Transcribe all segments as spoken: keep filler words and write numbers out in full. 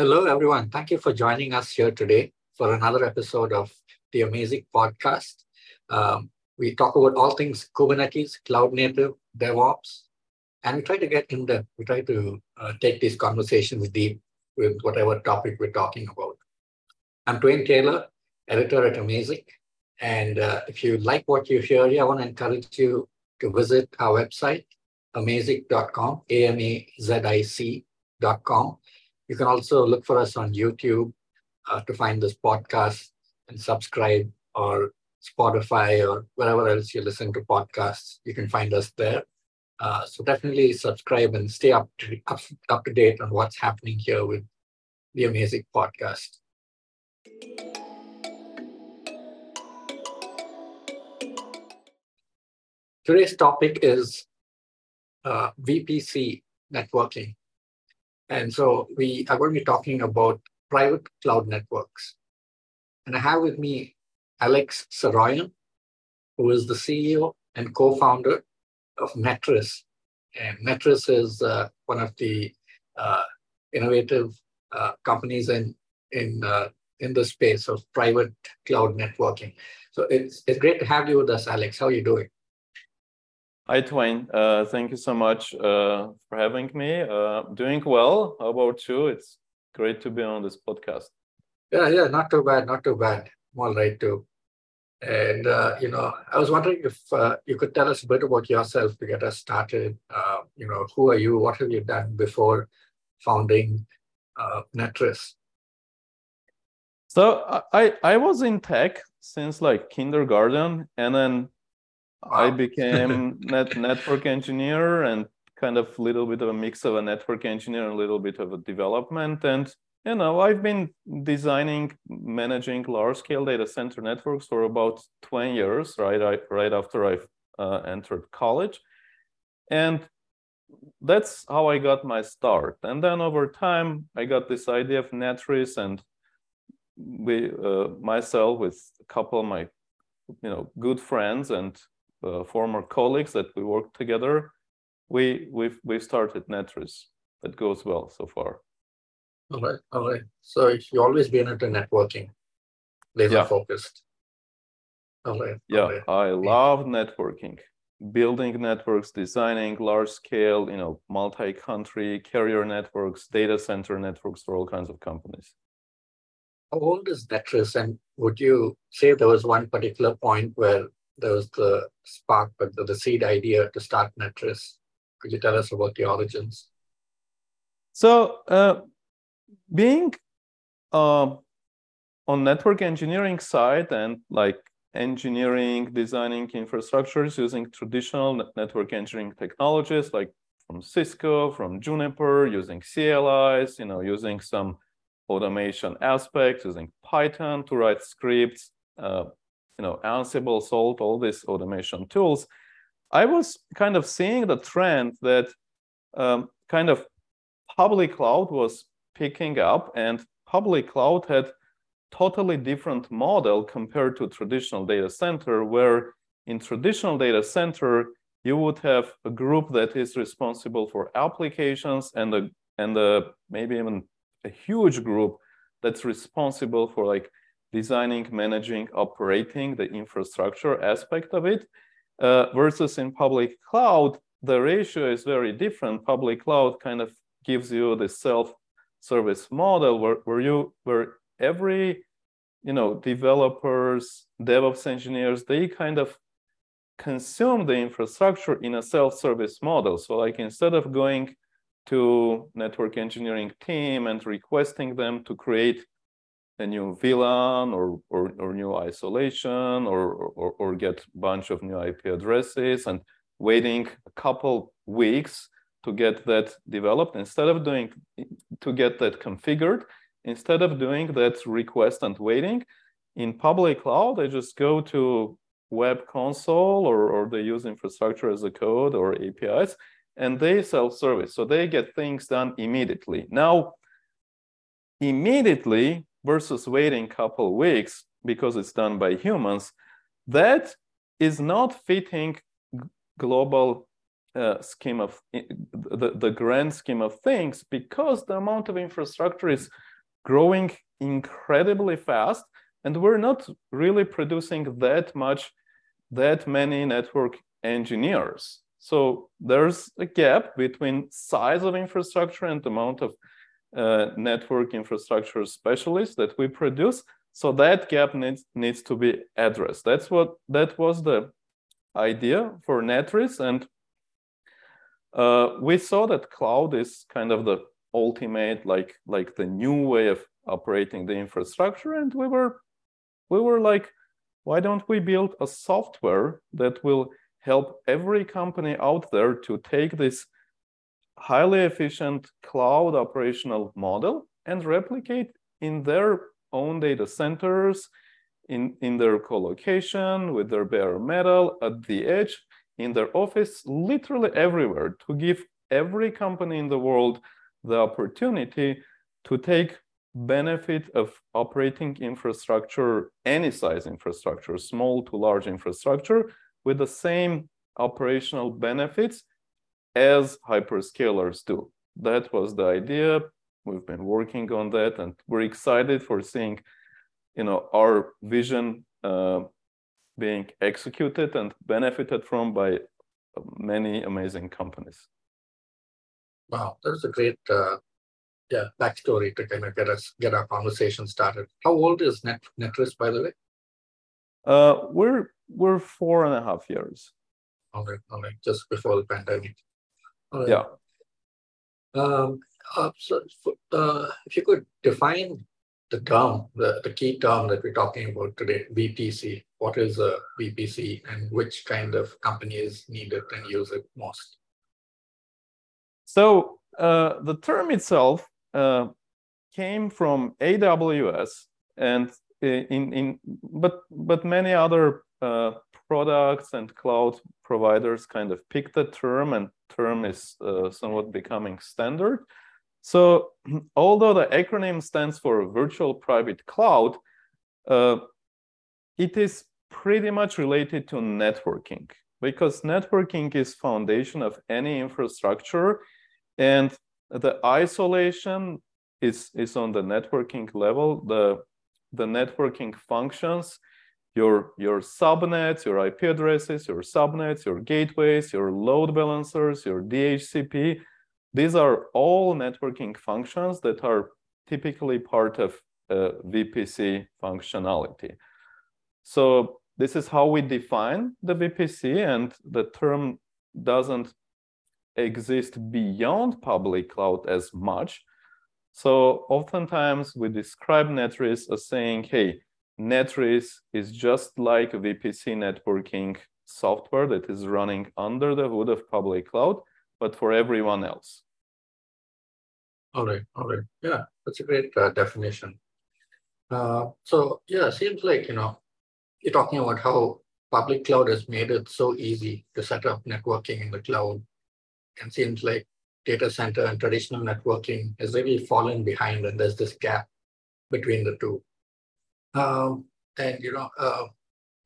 Hello, everyone. Thank you for joining us here today for another episode of the Amazic podcast. Um, we talk about all things Kubernetes, cloud native, DevOps, and we try to get in depth. We try to uh, take these conversations deep with whatever topic we're talking about. I'm Twain Taylor, editor at Amazic. And uh, if you like what you hear here, I want to encourage you to visit our website, amazic dot com, A M A Z I C dot com. You can also look for us on YouTube uh, to find this podcast and subscribe, or Spotify or wherever else you listen to podcasts. You can find us there. Uh, so definitely subscribe and stay up to, up, up to date on what's happening here with the Amazic podcast. Today's topic is uh, V P C networking. And so we are going to be talking about private cloud networks. And I have with me Alex Saroyan, who is the C E O and co-founder of Netris. And Netris is uh, one of the uh, innovative uh, companies in, in, uh, in the space of private cloud networking. So it's, it's great to have you with us, Alex. How are you doing? Hi, Twain. Uh, thank you so much uh, for having me. Uh, doing well. How about you? It's great to be on this podcast. Yeah, yeah, not too bad, not too bad. I'm all right, too. And, uh, you know, I was wondering if uh, you could tell us a bit about yourself to get us started. Uh, you know, who are you? What have you done before founding uh, Netris? So I, I was in tech since like kindergarten, and then Wow. I became net network engineer, and kind of a little bit of a mix of a network engineer and a little bit of a development. And, you know, I've been designing, managing large-scale data center networks for about twenty years, right, I, right after I uh, entered college. And that's how I got my start. And then over time, I got this idea of Netris, and we, uh, myself with a couple of my, you know, good friends and Uh, former colleagues that we worked together, we we've we've started Netris. That goes well so far. All right, all right. So you've always been into networking, laser yeah. focused. All right. Yeah, all right. I love networking, building networks, designing large scale, you know, multi-country carrier networks, data center networks for all kinds of companies. How old is Netris, and would you say there was one particular point where there was the spark, but the, the seed idea to start Netris? Could you tell us about the origins? So uh, being uh, on network engineering side and like engineering, designing infrastructures using traditional network engineering technologies like from Cisco, from Juniper, using C L Is, you know, using some automation aspects, using Python to write scripts, uh, you know, Ansible, Salt, all these automation tools, I was kind of seeing the trend that um, kind of public cloud was picking up, and public cloud had totally different model compared to traditional data center, where in traditional data center, you would have a group that is responsible for applications and a, and a, maybe even a huge group that's responsible for like designing, managing, operating the infrastructure aspect of it, uh, versus in public cloud, the ratio is very different. Public cloud kind of gives you the self-service model where, where you where every, you know, developers, DevOps engineers, they kind of consume the infrastructure in a self-service model. So like instead of going to network engineering team and requesting them to create a new V LAN or, or, or new isolation or, or, or get a bunch of new I P addresses and waiting a couple weeks to get that developed, instead of doing, to get that configured, instead of doing that request and waiting, in public cloud, they just go to web console or, or they use infrastructure as a code or A P Is, and they self-service. So they get things done immediately. Now, immediately, versus waiting a couple weeks because it's done by humans, that is not fitting global uh, scheme of the, the grand scheme of things, because the amount of infrastructure is growing incredibly fast, and we're not really producing that much, that many network engineers. So there's a gap between size of infrastructure and amount of uh, network infrastructure specialists that we produce. So that gap needs needs to be addressed. That's what that was the idea for Netris, and uh, we saw that cloud is kind of the ultimate, like like the new way of operating the infrastructure, and we were we were like, why don't we build a software that will help every company out there to take this highly efficient cloud operational model and replicate in their own data centers, in, in their co-location, with their bare metal, at the edge, in their office, literally everywhere, to give every company in the world the opportunity to take benefit of operating infrastructure, any size infrastructure, small to large infrastructure, with the same operational benefits as hyperscalers do. That was the idea. We've been working on that, and we're excited for seeing, you know, our vision uh, being executed and benefited from by many amazing companies. Wow, that's a great uh, yeah, backstory to kind of get us get our conversation started. How old is Net Netris, by the way? Uh, we're we're four and a half years. All right, all right, just before the pandemic. All right. Yeah. Um, Uh, so, uh, if you could define the term, the, the key term that we're talking about today, V P C. What is a V P C, and which kind of companies need it and use it most? So uh, the term itself uh, came from A W S, and in in but but many other uh, products and cloud providers kind of picked the term, and term is uh, somewhat becoming standard. So although the acronym stands for virtual private cloud, uh, it is pretty much related to networking, because networking is foundation of any infrastructure, and the isolation is, is on the networking level. The, the networking functions, your, your subnets, your I P addresses, your subnets, your gateways, your load balancers, your D H C P, these are all networking functions that are typically part of uh, V P C functionality. So this is how we define the V P C, and the term doesn't exist beyond public cloud as much. So oftentimes we describe Netris as saying, hey, Netris is just like V P C networking software that is running under the hood of public cloud, but for everyone else. All right, all right. Yeah, that's a great uh, definition. Uh, so yeah, it seems like, you know, you're talking about how public cloud has made it so easy to set up networking in the cloud. And seems like data center and traditional networking has really fallen behind, and there's this gap between the two. Um, and, you know, uh,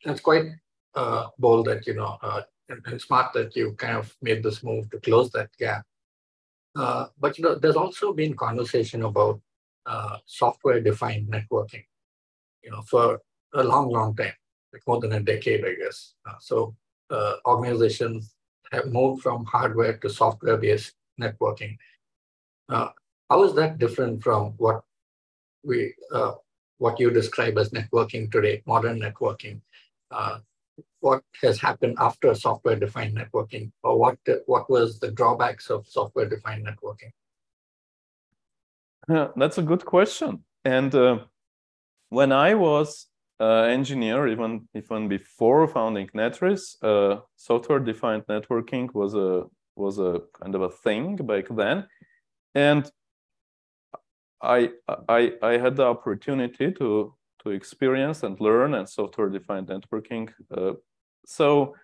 it's quite uh, bold that, you know, uh, and it's smart that you kind of made this move to close that gap. Uh, but, you know, there's also been conversation about uh, software-defined networking, you know, for a long, long time, like more than a decade, I guess. Uh, so uh, organizations have moved from hardware to software-based networking. Uh, how is that different from what we, uh, what you describe as networking today, modern networking? Uh, What has happened after software-defined networking, or what what was the drawbacks of software-defined networking? Yeah, that's a good question. And uh, when I was an uh, engineer, even even before founding Netris, uh, software-defined networking was a was a kind of a thing back then, and I I I had the opportunity to. to experience and learn and software-defined networking. Uh, so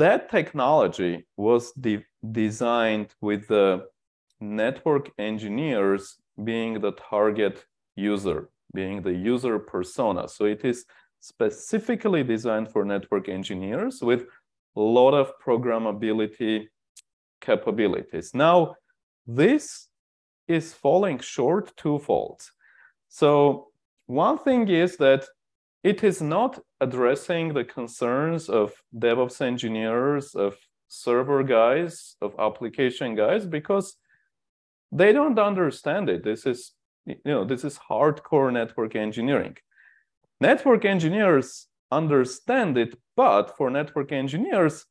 that technology was de designed with the network engineers being the target user, being the user persona. So it is specifically designed for network engineers with a lot of programmability capabilities. Now, this is falling short twofold. So one thing is that it is not addressing the concerns of DevOps engineers, of server guys, of application guys, because they don't understand it. This is, you know, this is hardcore network engineering. Network engineers understand it, but for network engineers,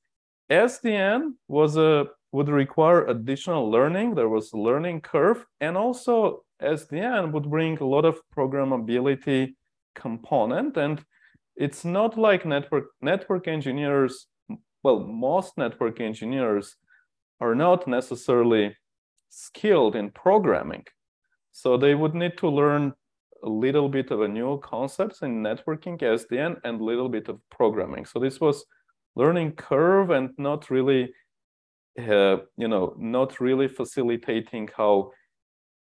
S D N was a would require additional learning. There was a learning curve, and also S D N would bring a lot of programmability component. And it's not like network network engineers, well, most network engineers are not necessarily skilled in programming. So they would need to learn a little bit of a new concepts in networking, S D N, and a little bit of programming. So this was learning curve and not really Uh, you know, not really facilitating how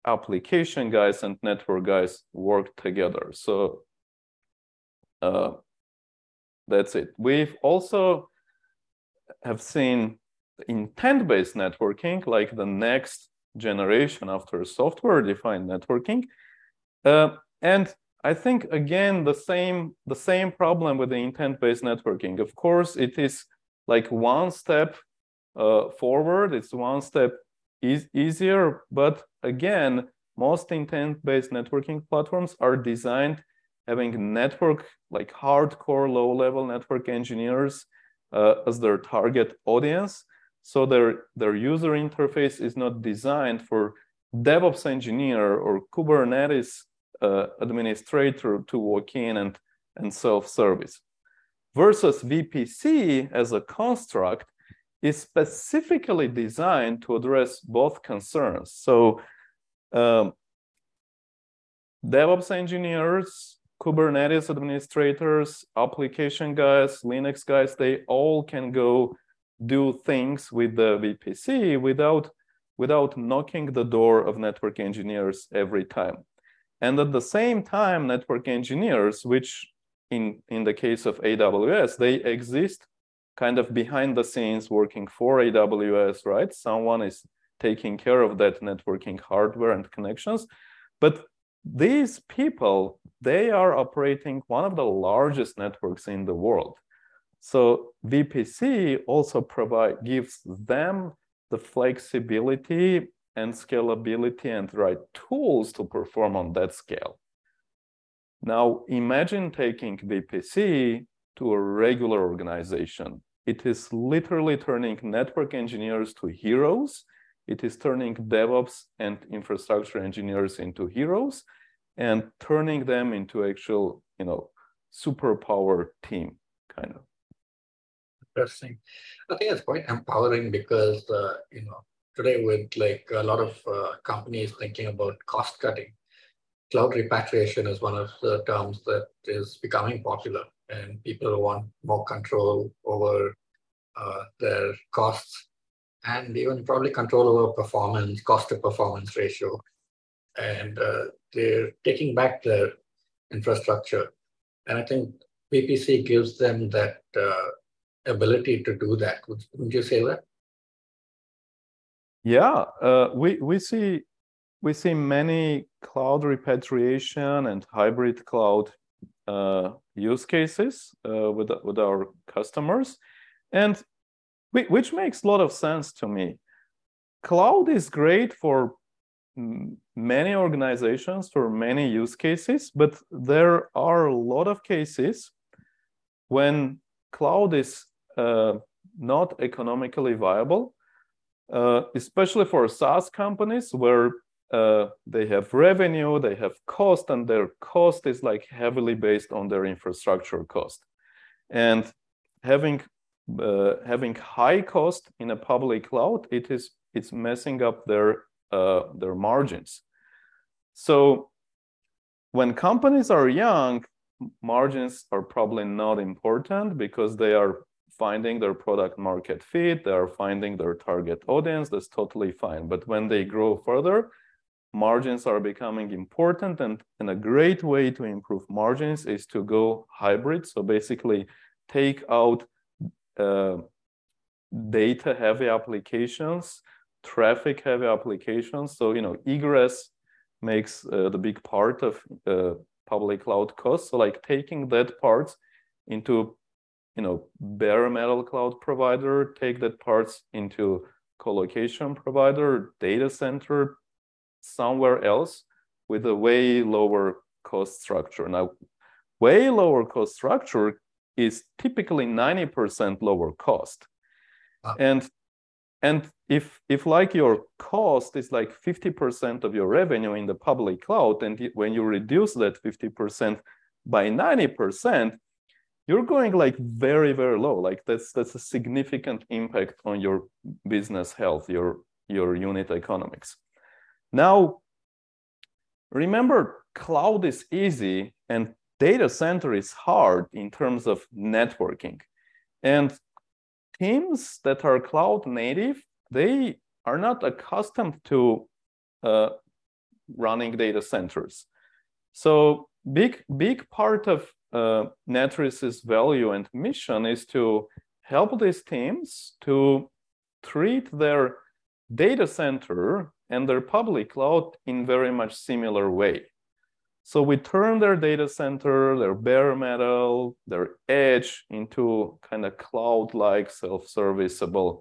application guys and network guys work together. So uh, that's it. We've also have seen intent-based networking, like the next generation after software-defined networking. Uh, and I think, again, the same, the same problem with the intent-based networking. Of course, it is like one step Uh, forward, it's one step e- easier, but again, most intent-based networking platforms are designed having network, like hardcore low-level network engineers uh, as their target audience. So their, their user interface is not designed for DevOps engineer or Kubernetes uh, administrator to walk in and, and self-service. Versus V P C as a construct, is specifically designed to address both concerns. So um, DevOps engineers, Kubernetes administrators, application guys, Linux guys, they all can go do things with the V P C without, without knocking the door of network engineers every time. And at the same time, network engineers, which in, in the case of A W S, they exist kind of behind the scenes working for A W S, right? Someone is taking care of that networking hardware and connections. But these people, they are operating one of the largest networks in the world. So V P C also provide, gives them the flexibility and scalability and right tools to perform on that scale. Now imagine taking V P C to a regular organization. It is literally turning network engineers to heroes. It is turning DevOps and infrastructure engineers into heroes and turning them into actual, you know, superpower team, kind of. Interesting. I think it's quite empowering because, uh, you know, today with like a lot of uh, companies thinking about cost cutting, cloud repatriation is one of the terms that is becoming popular. And people want more control over uh, their costs and even probably control over performance, cost to performance ratio. And uh, they're taking back their infrastructure. And I think V P C gives them that uh, ability to do that. Wouldn't you say that? Yeah, uh, we, we see we see many cloud repatriation and hybrid cloud Uh, use cases uh, with, with our customers, and we, which makes a lot of sense to me. Cloud is great for many organizations, for many use cases, but there are a lot of cases when cloud is uh, not economically viable, uh, especially for SaaS companies where Uh, they have revenue, they have cost, and their cost is like heavily based on their infrastructure cost. And having uh, having high cost in a public cloud, it is it's messing up their uh, their margins. So when companies are young, margins are probably not important because they are finding their product market fit, they are finding their target audience. That's totally fine. But when they grow further, margins are becoming important, and, and a great way to improve margins is to go hybrid. So basically take out uh, data-heavy applications, traffic-heavy applications. So, you know, egress makes uh, the big part of uh, public cloud costs. So, like, taking that part into, you know, bare metal cloud provider, take that parts into colocation provider, data center, somewhere else with a way lower cost structure. Now, way lower cost structure is typically ninety percent lower cost. Wow. And and if if like your cost is like fifty percent of your revenue in the public cloud, and when you reduce that fifty percent by ninety percent, you're going like very, very low. Like that's that's a significant impact on your business health, your your unit economics. Now, remember, cloud is easy and data center is hard in terms of networking. And teams that are cloud native, they are not accustomed to uh, running data centers. So big, big part of Uh, Netris's value and mission is to help these teams to treat their data center and their public cloud in very much similar way. So we turn their data center, their bare metal, their edge into kind of cloud-like self-serviceable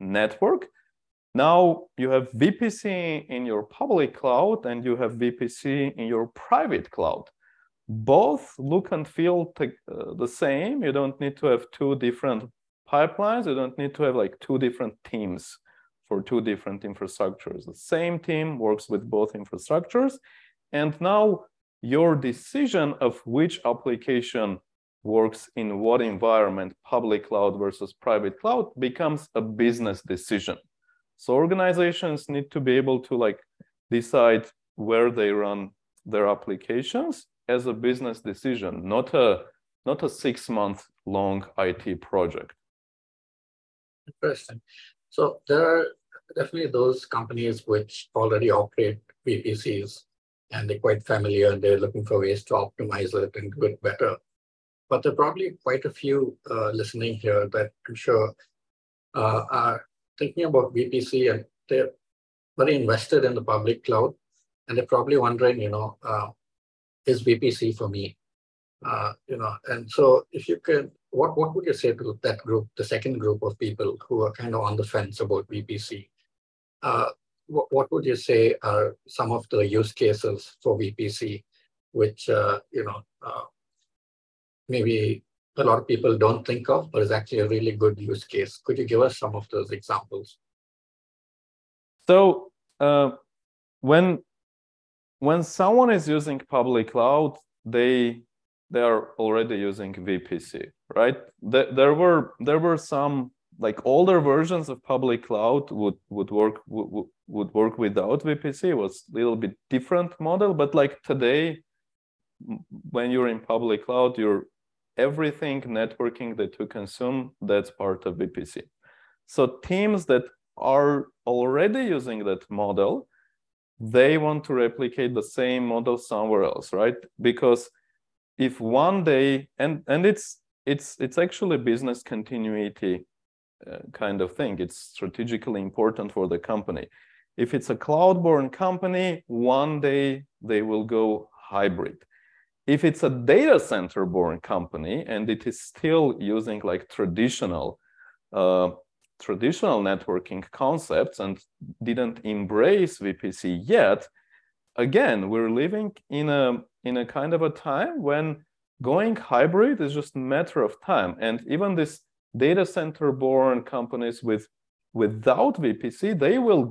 network. Now you have V P C in your public cloud and you have V P C in your private cloud. Both look and feel uh, the same. You don't need to have two different pipelines. You don't need to have like two different teams for two different infrastructures. The same team works with both infrastructures. And now your decision of which application works in what environment, public cloud versus private cloud, becomes a business decision. So organizations need to be able to like decide where they run their applications as a business decision, not a not a six-month long I T project. Interesting. So there are definitely those companies which already operate V P Cs and they're quite familiar and they're looking for ways to optimize it and do it better. But there are probably quite a few uh, listening here that I'm sure uh, are thinking about V P C and they're very invested in the public cloud and they're probably wondering, you know, uh, is V P C for me, uh, you know, and so if you could, what, what would you say to that group, the second group of people who are kind of on the fence about V P C? Uh, what, what would you say are some of the use cases for V P C, which, uh, you know, uh, maybe a lot of people don't think of, but is actually a really good use case? Could you give us some of those examples? So uh, when When someone is using public cloud, they they are already using V P C, right? There, there were there were some like older versions of public cloud would would work would, would work without V P C. It was a little bit different model, but like today, when you're in public cloud, you're everything networking that you consume, that's part of V P C. So teams that are already using that model, they want to replicate the same model somewhere else, right? Because if one day, and and it's it's it's actually business continuity uh, kind of thing. It's strategically important for the company. If it's a cloud-born company, one day they will go hybrid. If it's a data center-born company and it is still using like traditional uh, traditional networking concepts and didn't embrace V P C yet, again, we're living in a in a kind of a time when going hybrid is just a matter of time. And even these data center born companies with without V P C, they will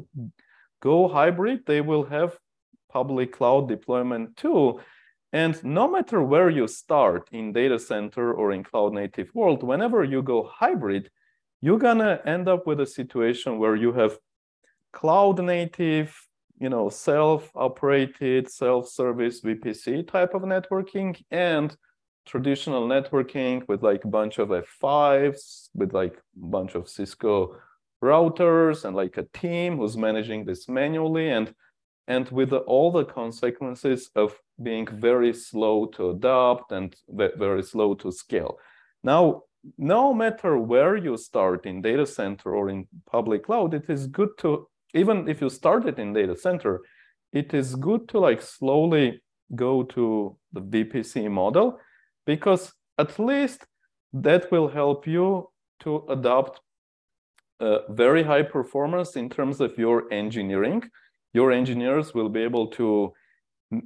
go hybrid, they will have public cloud deployment too. And no matter where you start in data center or in cloud native world, whenever you go hybrid, you're gonna end up with a situation where you have cloud native, you know, self-operated, self-service V P C type of networking and traditional networking with like a bunch of F fives, with like a bunch of Cisco routers and like a team who's managing this manually and and with the, all the consequences of being very slow to adopt and very slow to scale. Now, no matter where you start in data center or in public cloud, it is good to, even if you started in data center, it is good to like slowly go to the V P C model, because at least that will help you to adopt uh, very high performance in terms of your engineering. Your engineers will be able to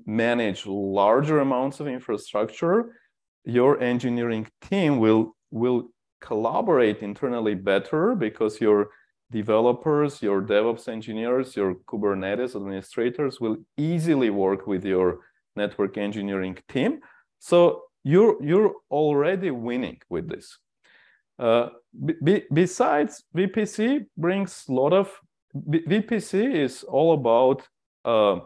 manage larger amounts of infrastructure. Your engineering team will will collaborate internally better, because your developers, your DevOps engineers, your Kubernetes administrators will easily work with your network engineering team. So you're you're already winning with this. Uh, be, besides, V P C brings a lot of, V P C is all about uh,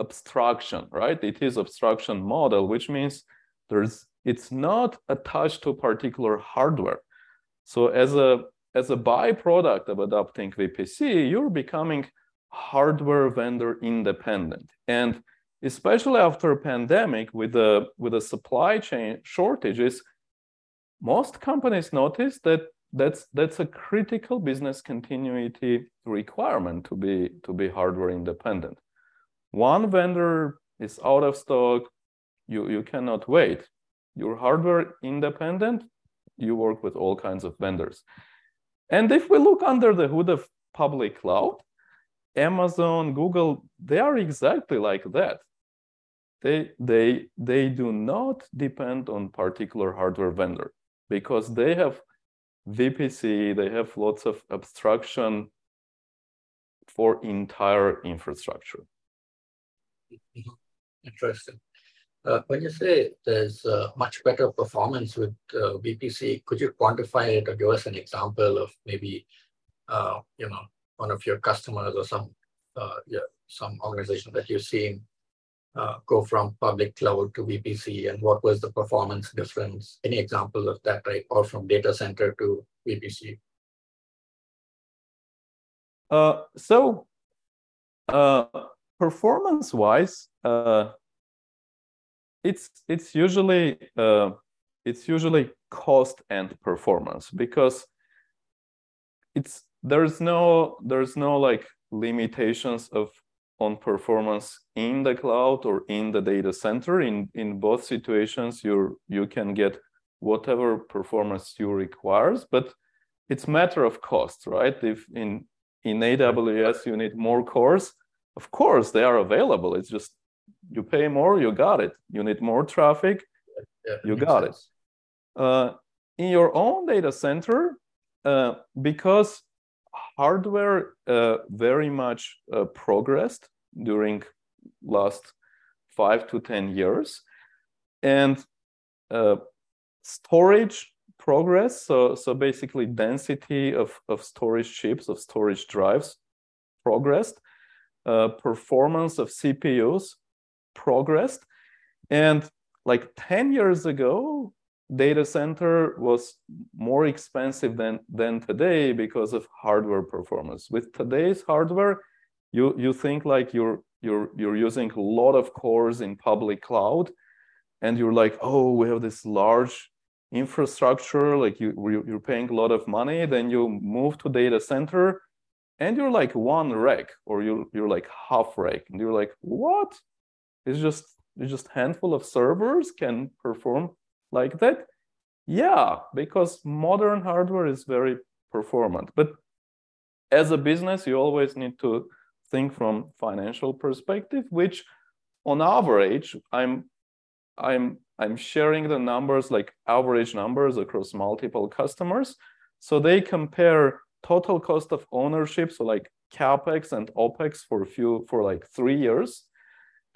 abstraction, right? It is abstraction model, which means there's it's not attached to particular hardware. So as a as a byproduct of adopting V P C, you're becoming hardware vendor independent. And especially after a pandemic with the with the supply chain shortages, most companies notice that that's that's a critical business continuity requirement to be to be hardware independent. One vendor is out of stock, you, you cannot wait. You're hardware independent, you work with all kinds of vendors. And if we look under the hood of public cloud, Amazon, Google, they are exactly like that. They, they, they do not depend on particular hardware vendor, because they have V P C, they have lots of abstraction for entire infrastructure. Interesting. Uh, when you say there's uh, much better performance with uh, V P C, could you quantify it or give us an example of maybe, uh, you know, one of your customers or some uh, yeah, some organization that you've seen uh, go from public cloud to V P C, and what was the performance difference? Any example of that type, or from data center to V P C? Uh, so, uh, performance-wise, uh, it's it's usually uh, it's usually cost and performance, because it's. There's no there's no like limitations of on performance in the cloud or in the data center. In in both situations, you you can get whatever performance you requires, but it's matter of cost, right? If in in A W S you need more cores, of course they are available. It's just you pay more, you got it. You need more traffic, yeah, you got sense. it. Uh, in your own data center, uh, because hardware uh, very much uh, progressed during last five to ten years, and uh, storage progress. So, so basically density of, of storage chips, of storage drives progressed, uh, performance of C P Us progressed. And like ten years ago, data center was more expensive than, than today because of hardware performance. With today's hardware, you, you think like you're, you're, you're using a lot of cores in public cloud, and you're like, oh, we have this large infrastructure, like you, you're paying a lot of money. Then you move to data center and you're like one rack, or you're, you're like half rack. And you're like, what? It's just, it's just handful of servers can perform like that? Yeah, because modern hardware is very performant. But as a business, you always need to think from financial perspective, which on average, I'm, I'm, I'm sharing the numbers, like average numbers across multiple customers. So they compare total cost of ownership, so like CapEx and OpEx for a few, for like three years.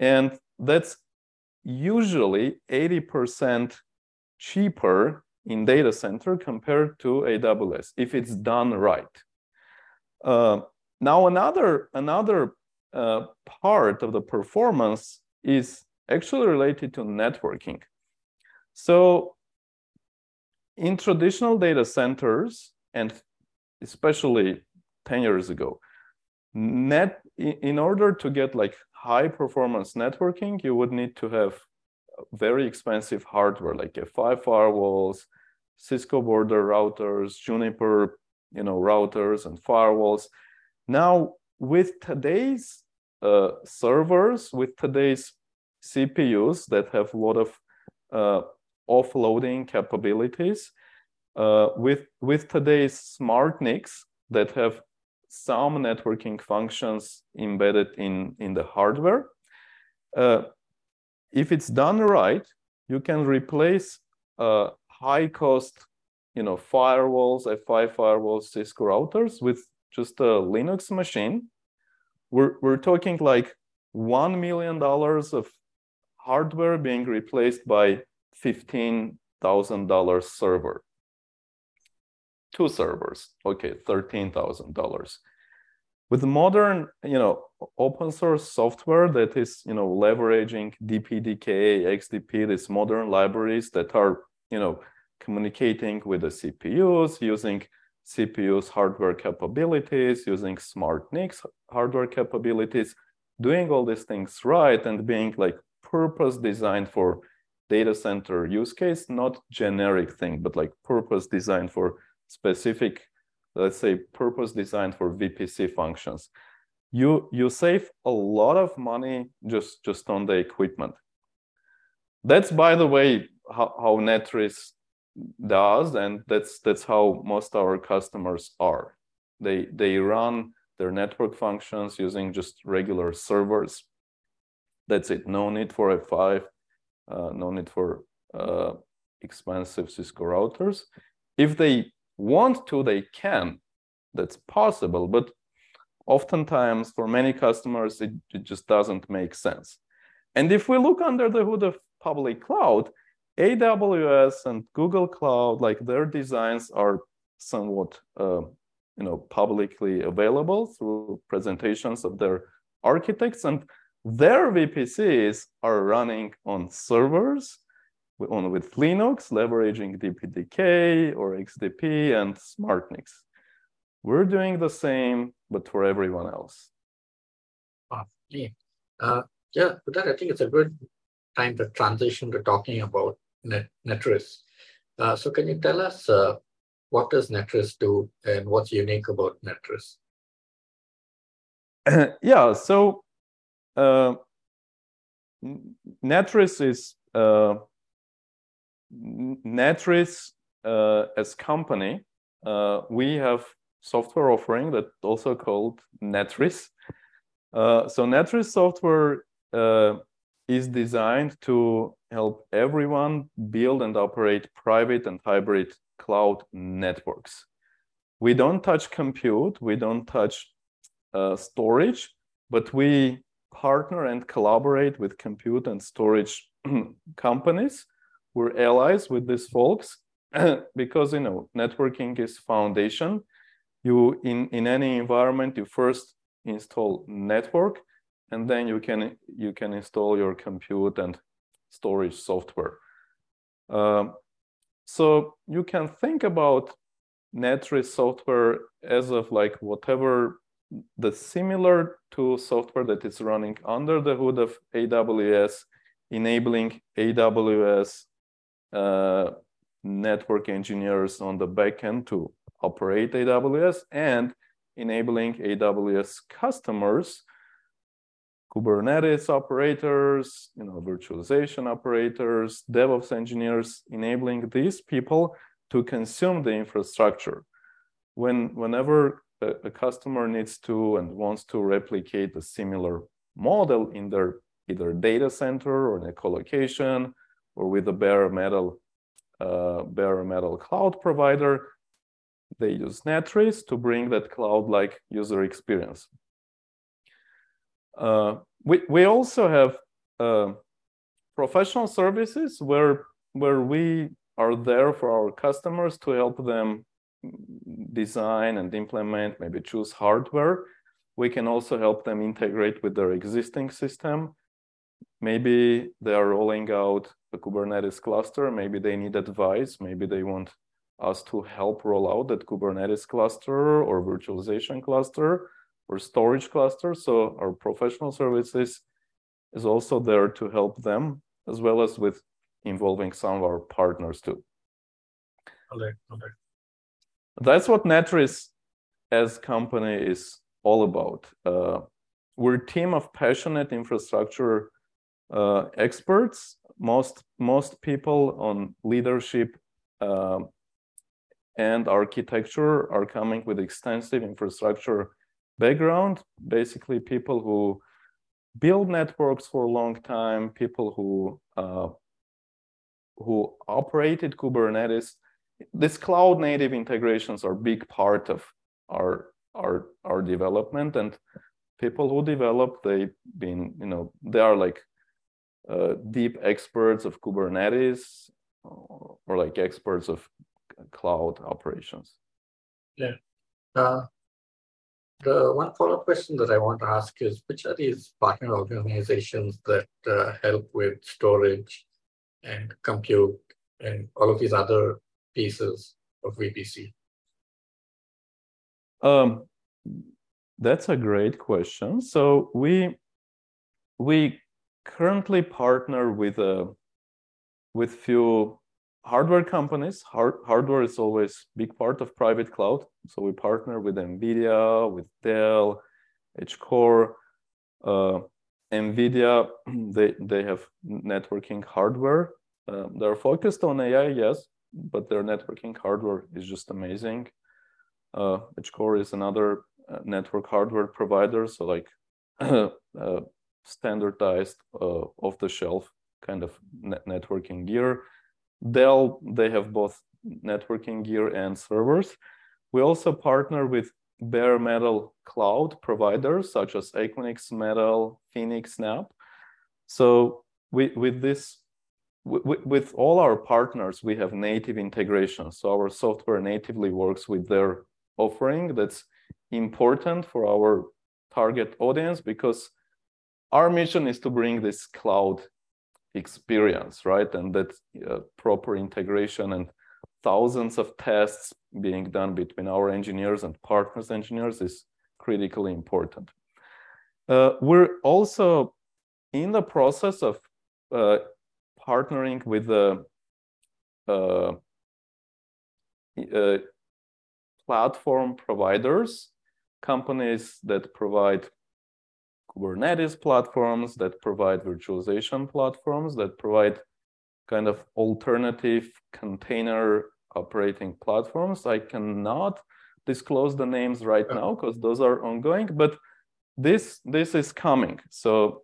And that's usually eighty percent cheaper in data center compared to A W S, if it's done right. Uh, now, another, another uh, part of the performance is actually related to networking. So in traditional data centers, and especially ten years ago, net in order to get like high performance networking, you would need to have very expensive hardware like F five firewalls, Cisco border routers, Juniper, you know, routers and firewalls. Now, with today's uh, servers, with today's C P Us that have a lot of uh, offloading capabilities, uh, with, with today's SmartNICs that have some networking functions embedded in, in the hardware, uh, if it's done right, you can replace uh, high-cost, you know, firewalls, F five firewalls, Cisco routers with just a Linux machine. We're, we're talking like one million dollars of hardware being replaced by fifteen thousand dollars server. Two servers, okay, thirteen thousand dollars. With modern, you know, open source software that is, you know, leveraging D P D K, X D P, these modern libraries that are, you know, communicating with the C P Us, using C P Us hardware capabilities, using SmartNICs hardware capabilities, doing all these things right and being like purpose designed for data center use case, not generic thing, but like purpose designed for specific, let's say purpose designed for V P C functions. You, you save a lot of money just, just on the equipment. That's, by the way, how, how Netris does, and that's that's how most of our customers are. They they run their network functions using just regular servers. That's it. No need for F five, uh, no need for uh, expensive Cisco routers. If they want to, they can. That's possible, but oftentimes for many customers, it, it just doesn't make sense. And if we look under the hood of public cloud, A W S and Google Cloud, like their designs are somewhat, uh, you know, publicly available through presentations of their architects, and their V P Cs are running on servers on with Linux, leveraging D P D K or X D P and SmartNICs. We're doing the same, but for everyone else. Oh, yeah. Uh, yeah, but that, I think it's a good time to transition to talking about Net, Netris. Uh, so can you tell us uh, what does Netris do and what's unique about Netris? Yeah, so uh, Netris is, uh, Netris uh, as company, uh, we have software offering that also called Netris. Uh, so Netris software uh, is designed to help everyone build and operate private and hybrid cloud networks. We don't touch compute, we don't touch uh, storage, but we partner and collaborate with compute and storage companies. We're allies with these folks because, you know, networking is foundation. You, in, in any environment, you first install network, and then you can you can install your compute and storage software. Um, so you can think about Netris software as of like whatever the similar to software that is running under the hood of A W S, enabling A W S uh, network engineers on the backend to operate A W S and enabling A W S customers, Kubernetes operators, you know, virtualization operators, DevOps engineers, enabling these people to consume the infrastructure. When, whenever a, a customer needs to and wants to replicate a similar model in their either data center or in a colocation or with a bare metal, uh, bare metal cloud provider, they use Netris to bring that cloud-like user experience. Uh, we, we also have uh, professional services where, where we are there for our customers to help them design and implement, maybe choose hardware. We can also help them integrate with their existing system. Maybe they are rolling out a Kubernetes cluster. Maybe they need advice. Maybe they want us to help roll out that Kubernetes cluster or virtualization cluster or storage cluster. So our professional services is also there to help them, as well as with involving some of our partners too. all right, all right. That's what Netris as company is all about. Uh, we're a team of passionate infrastructure uh, experts. Most most people on leadership uh, and architecture are coming with extensive infrastructure background. Basically, people who build networks for a long time, people who uh, who operated Kubernetes. These cloud native integrations are a big part of our our our development, and people who develop, they've been, you know, they are like uh, deep experts of Kubernetes or, or like experts of cloud operations. Yeah. Uh, the one follow-up question that I want to ask is, which are these partner organizations that uh, help with storage and compute and all of these other pieces of V P C? Um, that's a great question. So we we currently partner with a with few hardware companies. Hard, hardware is always a big part of private cloud. So we partner with Nvidia, with Dell, Edgecore. Uh, Nvidia, they they have networking hardware. Um, they're focused on A I, yes, but their networking hardware is just amazing. Uh, Edgecore is another uh, network hardware provider, so like uh, standardized, uh, off-the-shelf kind of net networking gear. Dell, they have both networking gear and servers. We also partner with bare metal cloud providers such as Equinix Metal, Phoenix N A P. So we, with this, with all our partners, we have native integration. So our software natively works with their offering. That's important for our target audience because our mission is to bring this cloud experience, right? And that uh, proper integration and thousands of tests being done between our engineers and partners' engineers is critically important. Uh, we're also in the process of uh, partnering with the uh, uh, platform providers, companies that provide Kubernetes platforms, that provide virtualization platforms, that provide kind of alternative container operating platforms. I cannot disclose the names right now because those are ongoing, but this this is coming. So,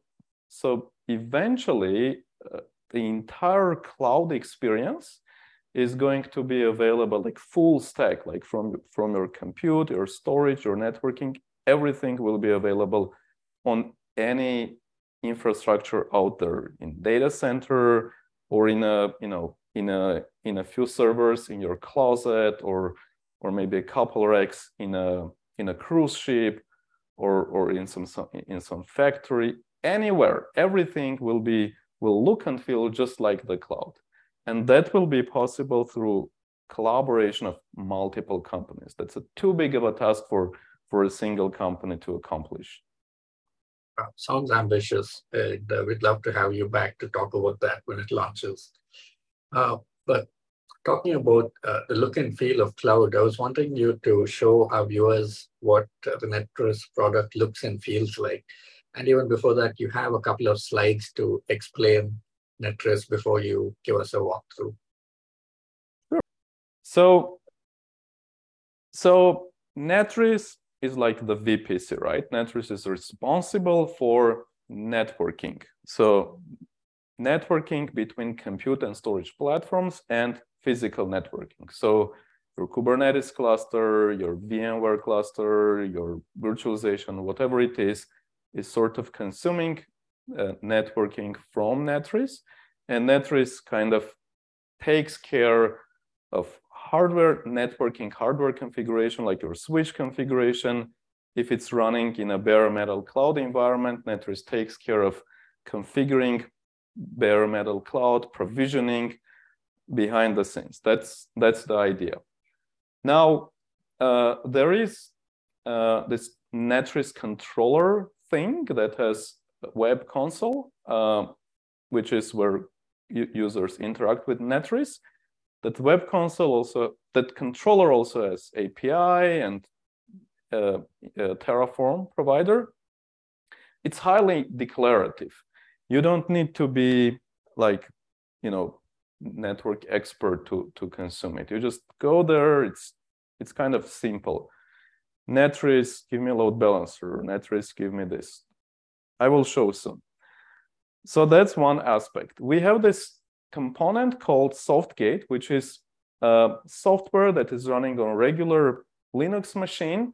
so eventually, uh, the entire cloud experience is going to be available, like full stack, like from, from your compute, your storage, your networking, everything will be available on any infrastructure out there, in data center or in a, you know, in a in a few servers in your closet, or or maybe a couple racks in a in a cruise ship, or or in some in some factory, anywhere. Everything will be will look and feel just like the cloud. And that will be possible through collaboration of multiple companies. That's a too big of a task for, for a single company to accomplish. Uh, sounds ambitious. And uh, we'd love to have you back to talk about that when it launches. Uh, but talking about uh, the look and feel of cloud, I was wanting you to show our viewers what uh, the Netris product looks and feels like. And even before that, you have a couple of slides to explain Netris before you give us a walkthrough. Sure. So, so Netris is like the V P C, right? Netris is responsible for networking. So networking between compute and storage platforms and physical networking. So your Kubernetes cluster, your VMware cluster, your virtualization, whatever it is, is sort of consuming uh, networking from Netris, and Netris kind of takes care of hardware networking, hardware configuration, like your switch configuration. If it's running in a bare metal cloud environment, Netris takes care of configuring bare metal cloud, provisioning behind the scenes. That's, that's the idea. Now, uh, there is uh, this Netris controller thing that has web console, uh, which is where users interact with Netris. that web console also, that controller also has A P I and uh, a Terraform provider. It's highly declarative. You don't need to be like, you know, network expert to, to consume it. You just go there, it's, it's kind of simple. Netris, give me a load balancer. Netris, give me this. I will show soon. So that's one aspect. We have this component called SoftGate, which is uh, software that is running on a regular Linux machine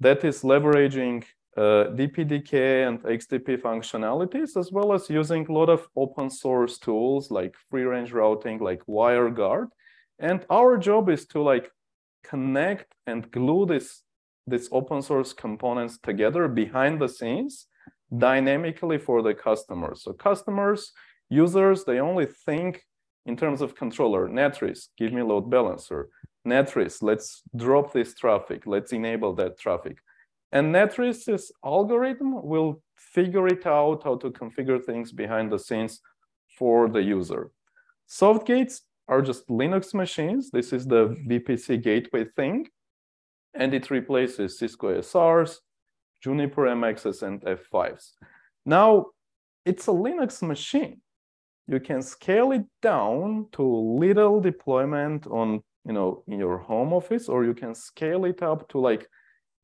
that is leveraging uh, D P D K and X D P functionalities, as well as using a lot of open source tools like free range routing, like WireGuard. And our job is to like connect and glue this, this open source components together behind the scenes dynamically for the customers. So customers, users, they only think in terms of controller. Netris, give me load balancer. Netris, let's drop this traffic. Let's enable that traffic. And Netris's algorithm will figure it out how to configure things behind the scenes for the user. SoftGates are just Linux machines. This is the V P C gateway thing. And it replaces Cisco A S Rs, Juniper M Xs, and F fives. Now, it's a Linux machine. You can scale it down to little deployment on, you know, in your home office, or you can scale it up to like,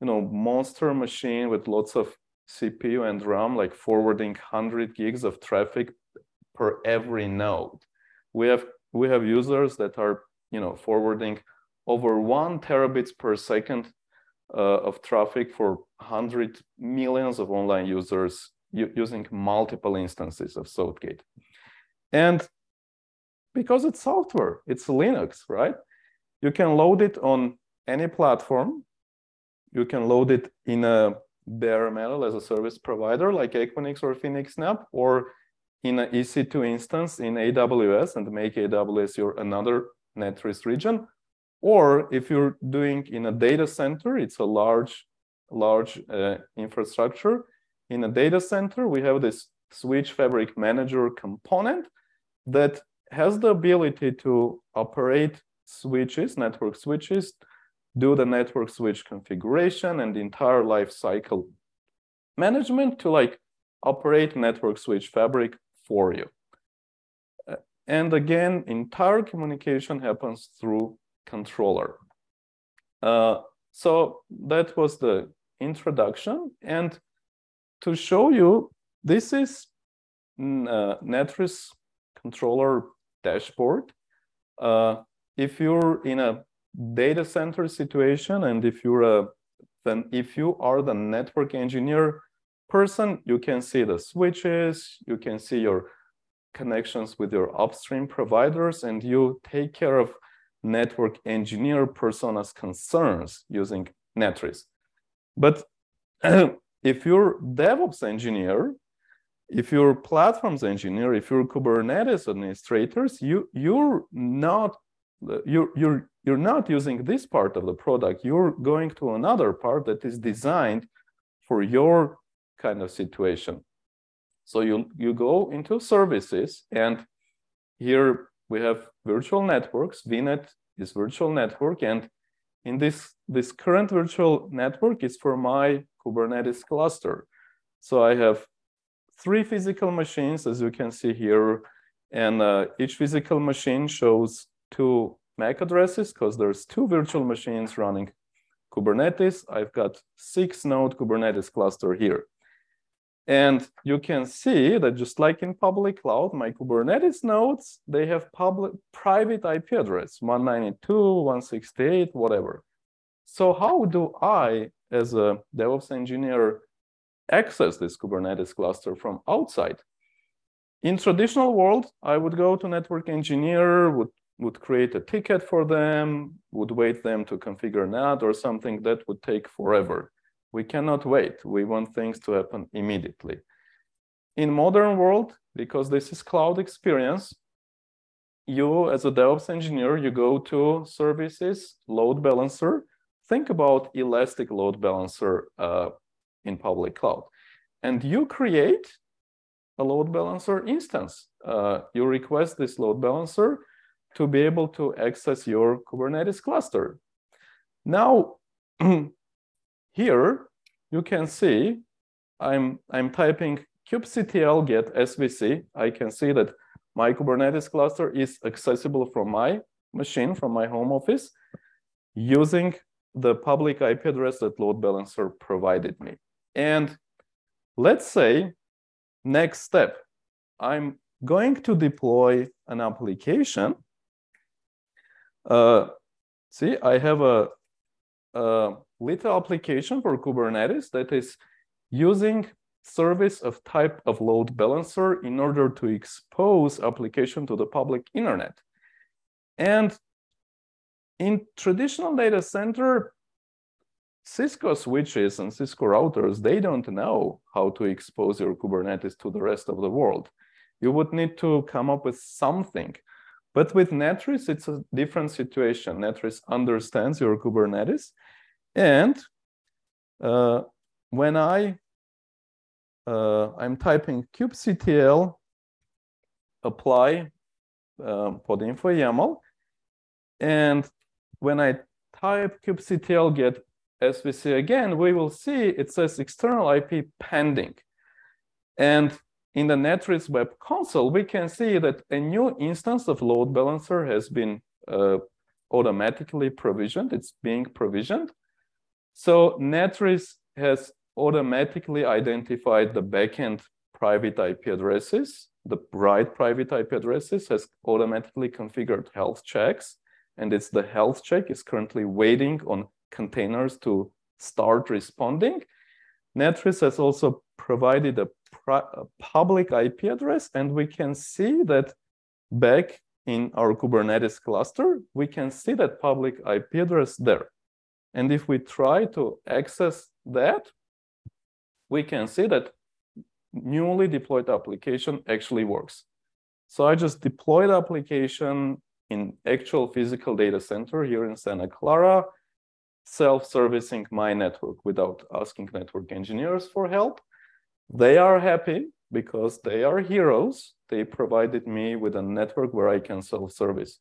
you know, monster machine with lots of C P U and RAM, like forwarding one hundred gigs of traffic per every node. We have, we have users that are, you know, forwarding over one terabits per second uh, of traffic for one hundred millions of online users using multiple instances of SoftGate. And because it's software, it's Linux, right? You can load it on any platform. You can load it in a bare metal as a service provider like Equinix or Phoenix N A P, or in an E C two instance in A W S and make A W S your another Netris region. Or if you're doing in a data center, it's a large, large uh, infrastructure. In a data center, we have this switch fabric manager component that has the ability to operate switches, network switches, do the network switch configuration and the entire lifecycle management to like operate network switch fabric for you. And again, entire communication happens through controller. Uh, so that was the introduction. And to show you, this is uh, Netris controller dashboard. Uh, if you're in a data center situation, and if you're a, then if you are the network engineer person, you can see the switches, you can see your connections with your upstream providers, and you take care of network engineer persona's concerns using Netris. But if you're DevOps engineer, if you're platforms engineer, if you're Kubernetes administrators, you you're not you're you're you're not using this part of the product. You're going to another part that is designed for your kind of situation. So you you go into services, and here we have virtual networks. V net is virtual network, and in this this current virtual network is for my Kubernetes cluster. So I have three physical machines, as you can see here, and uh, each physical machine shows two M A C addresses because there's two virtual machines running Kubernetes. I've got six node Kubernetes cluster here. And you can see that just like in public cloud, my Kubernetes nodes, they have public private I P address, one ninety-two, one sixty-eight, whatever. So how do I, as a DevOps engineer, access this Kubernetes cluster from outside? In traditional world, I would go to network engineer, would, would create a ticket for them, would wait them to configure N A T or something that would take forever. We cannot wait. We want things to happen immediately. In modern world, because this is cloud experience, you as a DevOps engineer, you go to services, load balancer. Think about elastic load balancer uh, in public cloud. And you create a load balancer instance. Uh, you request this load balancer to be able to access your Kubernetes cluster. Now, here you can see I'm, I'm typing kubectl get svc. I can see that my Kubernetes cluster is accessible from my machine, from my home office, using the public I P address that load balancer provided me. And let's say, next step, I'm going to deploy an application. Uh, see, I have a, a little application for Kubernetes that is using service of type of load balancer in order to expose application to the public internet. And in traditional data center, Cisco switches and Cisco routers, they don't know how to expose your Kubernetes to the rest of the world. You would need to come up with something. But with Netris, it's a different situation. Netris understands your Kubernetes. And uh, when I, uh, I'm typing kubectl apply uh, podinfo YAML, and when I type kubectl get S V C again, we will see it says external I P pending. And in the Netris web console, we can see that a new instance of load balancer has been uh, automatically provisioned. It's being provisioned. So Netris has automatically identified the backend private I P addresses, the right private I P addresses, has automatically configured health checks. And it's the health check is currently waiting on containers to start responding. Netris has also provided a, a public I P address, and we can see that back in our Kubernetes cluster, we can see that public I P address there. And if we try to access that, we can see that newly deployed application actually works. So I just deployed application in actual physical data center here in Santa Clara, self-servicing my network without asking network engineers for help. They are happy because they are heroes. They provided me with a network where I can self-service.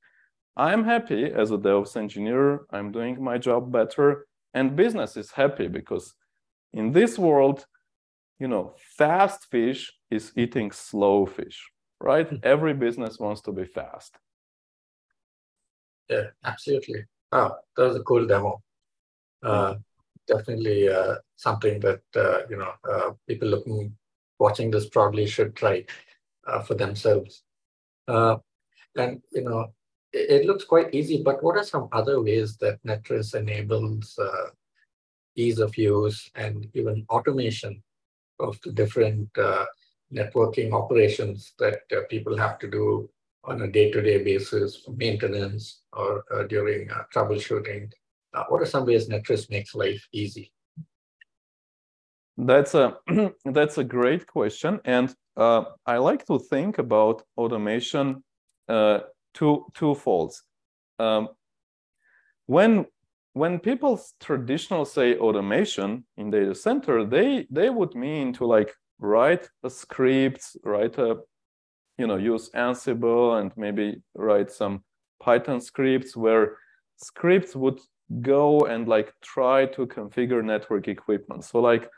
I'm happy as a DevOps engineer. I'm doing my job better, and business is happy because in this world, you know, fast fish is eating slow fish, right? Mm-hmm. Every business wants to be fast. Yeah, absolutely. Oh, that was a cool demo. Uh, definitely uh, something that uh, you know uh, people looking, watching this probably should try uh, for themselves. Uh, and you know, it, it looks quite easy. But what are some other ways that Netris enables uh, ease of use and even automation of the different uh, networking operations that uh, people have to do on a day-to-day basis for maintenance or uh, during uh, troubleshooting? Uh, what are some ways Netris makes life easy? That's a that's a great question, and uh, I like to think about automation uh, two two folds. Um, when when people traditional say automation in data center, they they would mean to like write a script, write a you know use Ansible and maybe write some Python scripts where scripts would go and like try to configure network equipment. So like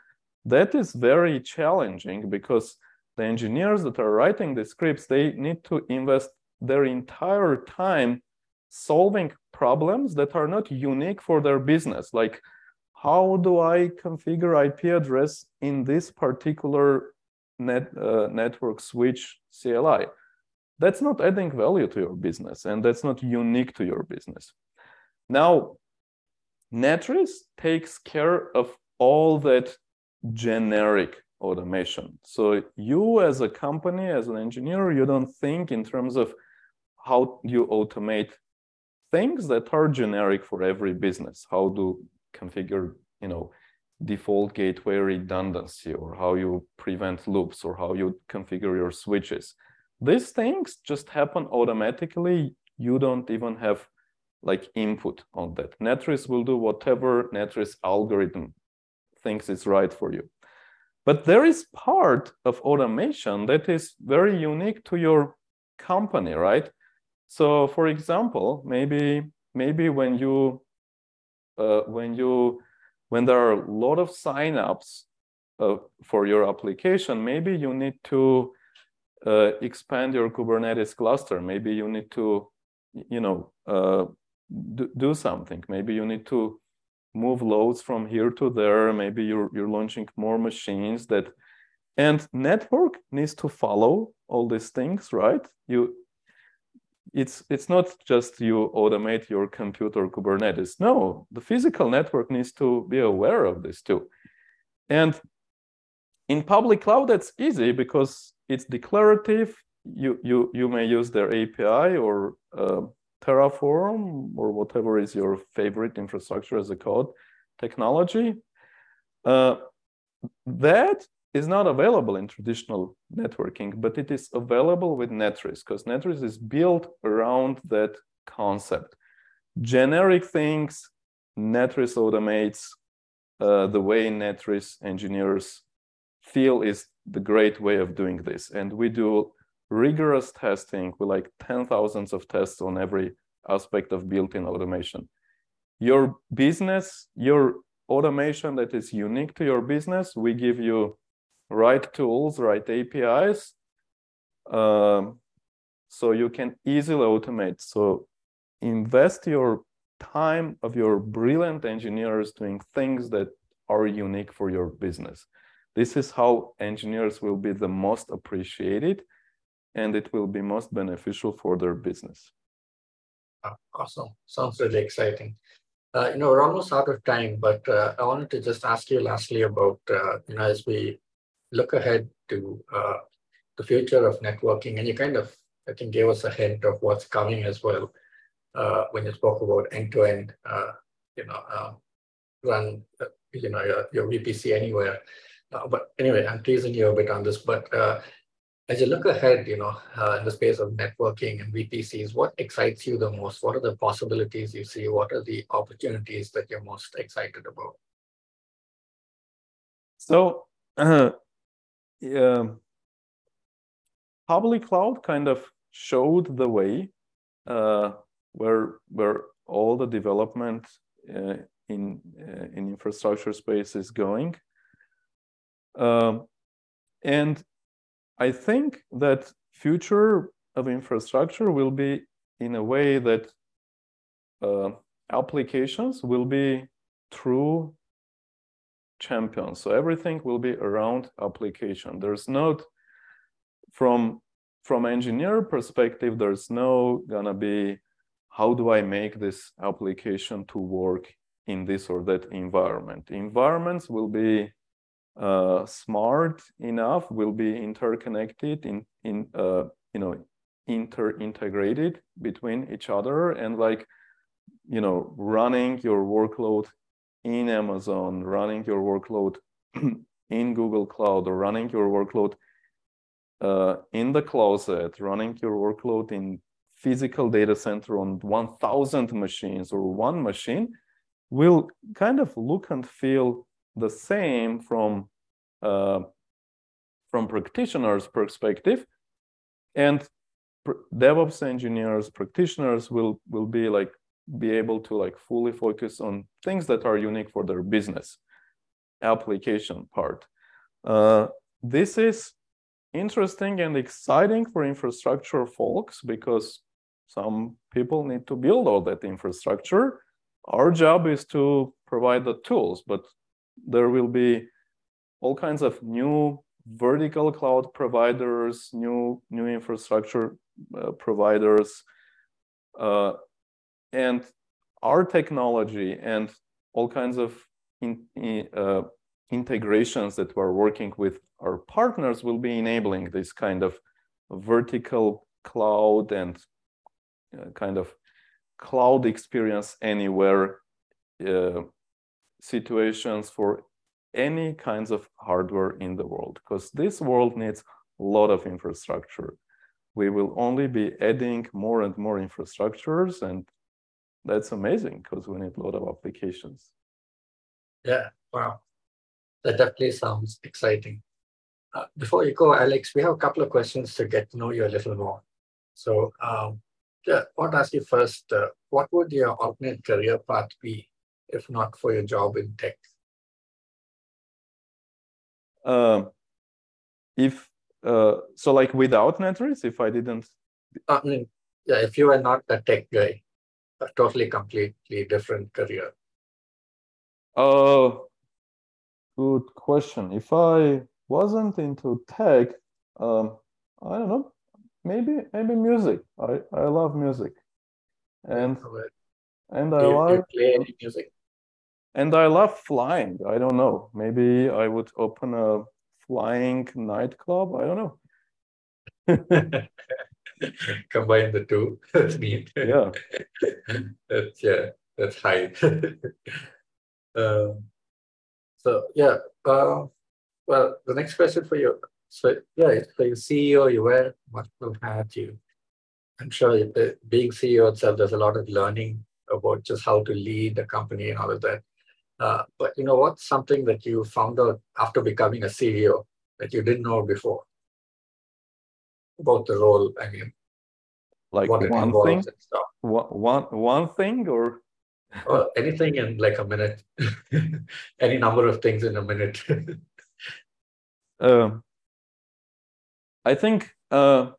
that is very challenging because the engineers that are writing the scripts, they need to invest their entire time solving problems that are not unique for their business. Like, how do I configure I P address in this particular net uh, network switch C L I? That's not adding value to your business, and that's not unique to your business. Now, Netris takes care of all that generic automation. So you as a company, as an engineer, you don't think in terms of how you automate things that are generic for every business. How to configure, you know, default gateway redundancy, or how you prevent loops, or how you configure your switches. These things just happen automatically. You don't even have like input on that. Netris will do whatever Netris algorithm thinks is right for you. But there is part of automation that is very unique to your company, right? So for example, maybe maybe when you uh, when you when there are a lot of signups uh, for your application, maybe you need to uh, expand your Kubernetes cluster. Maybe you need to you know uh, do, do something. Maybe you need to move loads from here to there. Maybe you're you're launching more machines that, and network needs to follow all these things, right? You. It's it's not just you automate your computer Kubernetes. No, the physical network needs to be aware of this too. And in public cloud, that's easy because it's declarative. You you you may use their A P I or uh, Terraform or whatever is your favorite infrastructure as a code technology. Uh, that is not available in traditional networking, but it is available with Netris, because Netris is built around that concept. Generic things, Netris automates. Uh, the way Netris engineers feel is the great way of doing this. And we do rigorous testing with like ten thousands of tests on every aspect of built-in automation. Your business, your automation that is unique to your business, we give you right tools, right A P Is, um, so you can easily automate. So invest your time of your brilliant engineers doing things that are unique for your business. This is how engineers will be the most appreciated, and it will be most beneficial for their business. Awesome. Sounds really exciting. Uh, you know, we're almost out of time, but uh, I wanted to just ask you lastly about, uh, you know, as we look ahead to uh, the future of networking, and you kind of, I think, gave us a hint of what's coming as well uh, when you spoke about end-to-end, uh, you know, uh, run, uh, you know, your, your V P C anywhere. Uh, but anyway, I'm teasing you a bit on this, but uh, as you look ahead, you know, uh, in the space of networking and V P Cs, what excites you the most? What are the possibilities you see? What are the opportunities that you're most excited about? So, uh... Yeah, public cloud kind of showed the way uh, where where all the development uh, in uh, in infrastructure space is going, um, and I think that future of infrastructure will be in a way that uh, applications will be true champions. So everything will be around application. There's not, from from engineer perspective, there's no gonna be, how do I make this application to work in this or that environment? Environments will be uh, smart enough, will be interconnected, in in uh, you know inter-integrated between each other, and like you know running your workload in Amazon, running your workload in Google Cloud, or running your workload uh, in the closet, running your workload in physical data center on one thousand machines or one machine, will kind of look and feel the same from, uh, from practitioners' perspective. And pr- DevOps engineers, practitioners will, will be like, be able to like fully focus on things that are unique for their business application part. Uh, this is interesting and exciting for infrastructure folks, because some people need to build all that infrastructure. Our job is to provide the tools, but there will be all kinds of new vertical cloud providers, new new infrastructure uh, providers, uh, and our technology and all kinds of in, in, uh, integrations that we're working with our partners will be enabling this kind of vertical cloud and uh, kind of cloud experience anywhere uh, situations for any kinds of hardware in the world, because this world needs a lot of infrastructure. We will only be adding more and more infrastructures, and that's amazing because we need a lot of applications. Yeah, wow. That definitely sounds exciting. Uh, before you go, Alex, we have a couple of questions to get to know you a little more. So um, uh, want to ask you first, uh, what would your alternate career path be if not for your job in tech? Uh, if uh, so, like without Netris, if I didn't. I mean, yeah, if you were not a tech guy, a totally, completely different career. Oh, uh, good question. If I wasn't into tech, um, I don't know. Maybe maybe music. I, I love music, and and I love. Do you play any music? And I love flying. I don't know. Maybe I would open a flying nightclub. I don't know. Combine the two. That's neat. Yeah. that's yeah. That's high. um, so yeah. Uh, well, the next question for you. So yeah, it's for your C E O. You wear multiple hats. You, I'm sure it, being C E O itself, there's a lot of learning about just how to lead a company and all of that. Uh, but you know, what's something that you found out after becoming a C E O that you didn't know before about the role? I mean, like what one it thing, and stuff. One, one thing, or or anything in like a minute, any number of things in a minute. um, I think uh,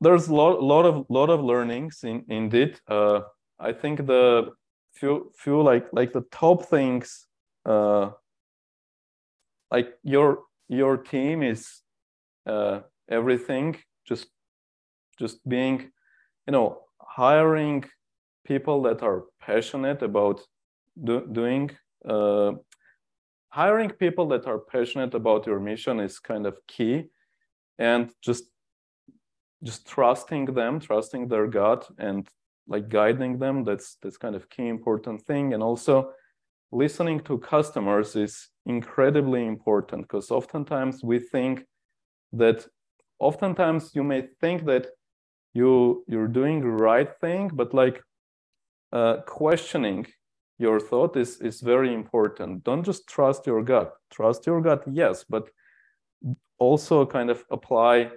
there's a lot, lot of lot of learnings in, indeed. Uh, I think the few few like like the top things, uh, like your your team is uh, everything. Just just being, you know, hiring people that are passionate about do, doing. Uh, hiring people that are passionate about your mission is kind of key, and just just trusting them, trusting their gut, and like guiding them, that's that's kind of key important thing. And also listening to customers is incredibly important, because oftentimes we think that oftentimes you may think that you you're doing the right thing, but like uh, questioning your thought is is very important. Don't just trust your gut. Trust your gut, yes, but also kind of apply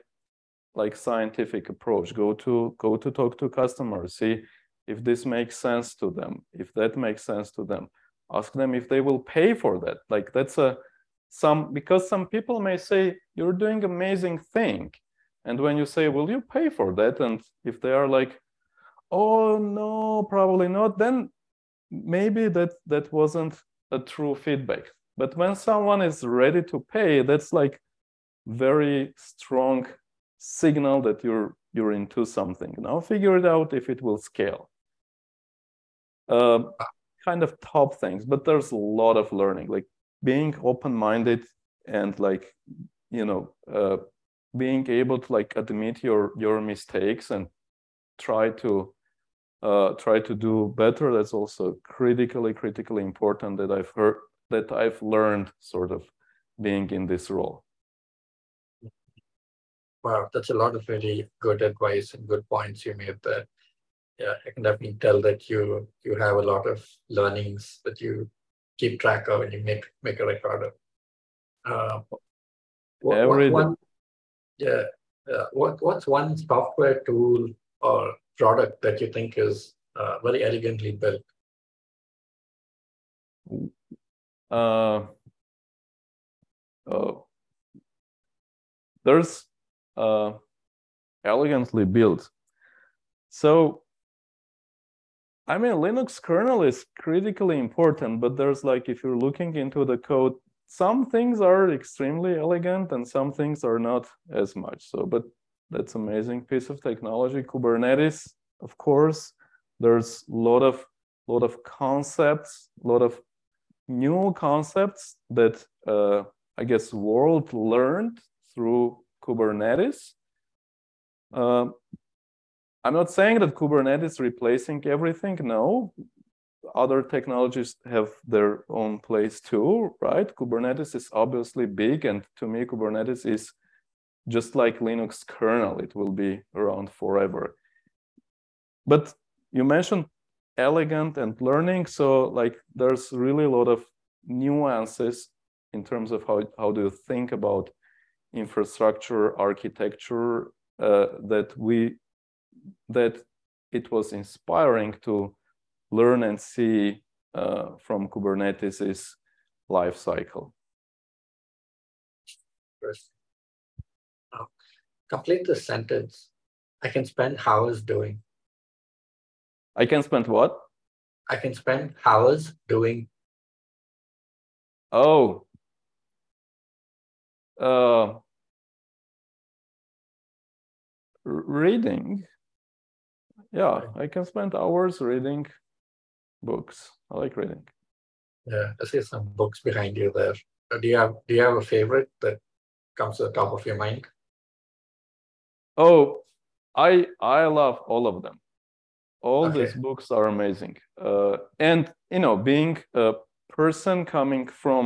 like scientific approach. Go to go to talk to customers, see if this makes sense to them, if that makes sense to them. Ask them if they will pay for that. Like that's a some because some people may say you're doing amazing thing, and when you say will you pay for that, and if they are like, oh no, probably not, then maybe that that wasn't a true feedback. But when someone is ready to pay, that's like very strong signal that you're you're into something. Now figure it out if it will scale. Uh, kind of top things, but there's a lot of learning, like being open-minded and like, you know, uh, being able to like admit your your mistakes and try to uh, try to do better. That's also critically critically important that I've heard that I've learned sort of being in this role. Wow, that's a lot of really good advice and good points you made there. Yeah, I can definitely tell that you you have a lot of learnings that you keep track of and you make make a record of. Uh, what, Every what one, yeah, uh, what what's one software tool or product that you think is uh, very elegantly built? Uh, oh, there's. Uh, elegantly built. So, I mean, Linux kernel is critically important, but there's like, if you're looking into the code, some things are extremely elegant and some things are not as much. So, but that's amazing piece of technology. Kubernetes, of course, there's a lot of, lot of concepts, a lot of new concepts that uh, I guess world learned through Kubernetes. Uh, I'm not saying that Kubernetes is replacing everything. No, other technologies have their own place too, right? Kubernetes is obviously big, and to me, Kubernetes is just like Linux kernel. It will be around forever. But you mentioned elegant and learning, so like there's really a lot of nuances in terms of how how do you think about infrastructure architecture uh, that we that it was inspiring to learn and see uh, from Kubernetes' life cycle. Oh, complete the sentence. I can spend hours doing. I can spend what? I can spend hours doing. Oh. Uh, reading. Yeah, I can spend hours reading books. I like reading. Yeah, I see some books behind you there. Do you have do you have a favorite that comes to the top of your mind? Oh, I I love all of them. All okay. These books are amazing. Uh, and you know, being a person coming from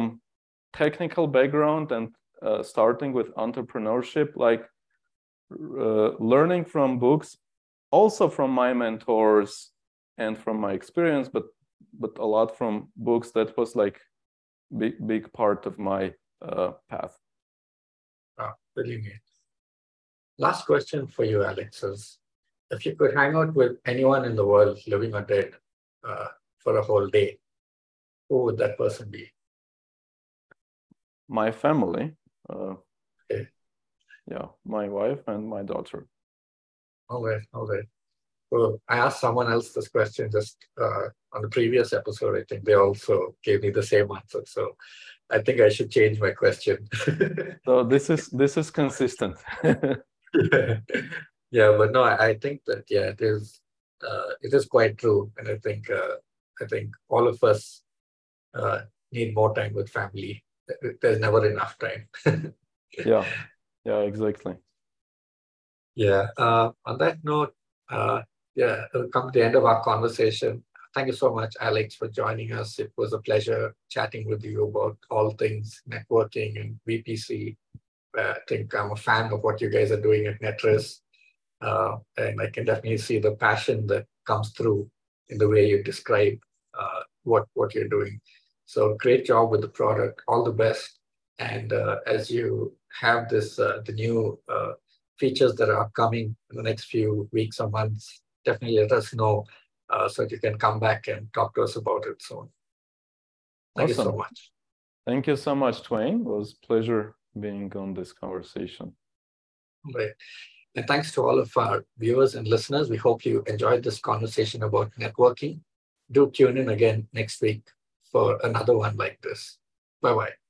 technical background and uh, starting with entrepreneurship, like uh, learning from books, also from my mentors and from my experience, but but a lot from books. That was like big big part of my uh, path. Oh, really neat. Last question for you, Alex, is if you could hang out with anyone in the world, living or dead, uh, for a whole day, who would that person be? My family. Uh, okay. Yeah, my wife and my daughter. All right, all right. Well, I asked someone else this question just uh, on the previous episode. I think they also gave me the same answer. So I think I should change my question. So this is this is consistent. Yeah. Yeah, but no, I think that yeah, it is uh, it is quite true, and I think uh, I think all of us uh, need more time with family. There's never enough time. Yeah, yeah, exactly. Yeah. Uh, on that note, uh, yeah, it'll come to the end of our conversation. Thank you so much, Alex, for joining us. It was a pleasure chatting with you about all things networking and V P C. Uh, I think I'm a fan of what you guys are doing at Netris, uh, and I can definitely see the passion that comes through in the way you describe uh, what what you're doing. So great job with the product. All the best. And uh, as you have this uh, the new uh, features that are coming in the next few weeks or months, definitely let us know uh, so that you can come back and talk to us about it soon. Thank awesome. you so much. Thank you so much, Twain. It was a pleasure being on this conversation. Right. And thanks to all of our viewers and listeners. We hope you enjoyed this conversation about networking. Do tune in again next week for another one like this. Bye-bye.